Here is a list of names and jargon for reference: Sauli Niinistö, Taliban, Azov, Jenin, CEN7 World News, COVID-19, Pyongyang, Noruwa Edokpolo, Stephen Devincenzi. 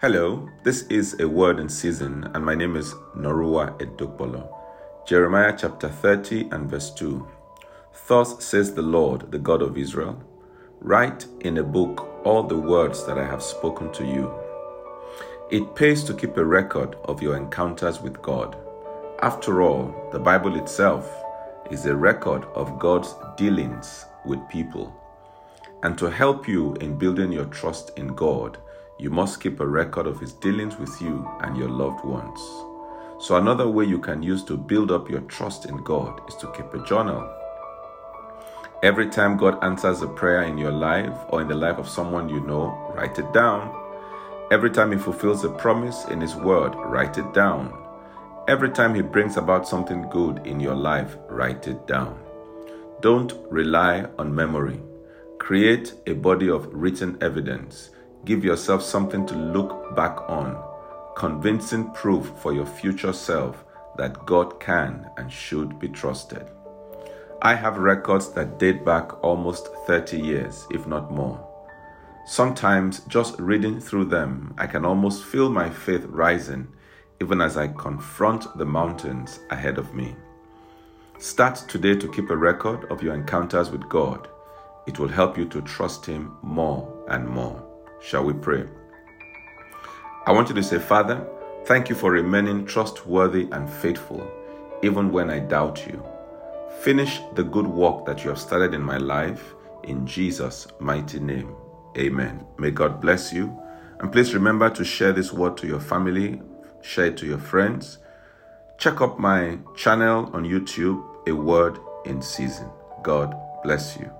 Hello, this is A Word in Season, and my name is Noruwa Edokpolo. Jeremiah chapter 30 and verse 2. Thus says the Lord, the God of Israel, write in a book all the words that I have spoken to you. It pays to keep a record of your encounters with God. After all, the Bible itself is a record of God's dealings with people. And to help you in building your trust in God, you must keep a record of his dealings with you and your loved ones. So another way you can use to build up your trust in God is to keep a journal. Every time God answers a prayer in your life or in the life of someone you know, write it down. Every time he fulfills a promise in his word, write it down. Every time he brings about something good in your life, write it down. Don't rely on memory. Create a body of written evidence. Give yourself something to look back on, convincing proof for your future self that God can and should be trusted. I have records that date back almost 30 years, if not more. Sometimes, just reading through them, I can almost feel my faith rising, even as I confront the mountains ahead of me. Start today to keep a record of your encounters with God. It will help you to trust him more and more. Shall we pray? I want you to say, Father, thank you for remaining trustworthy and faithful, even when I doubt you. Finish the good work that you have started in my life, in Jesus' mighty name. Amen. May God bless you. And please remember to share this word to your family, share it to your friends. Check up my channel on YouTube, A Word in Season. God bless you.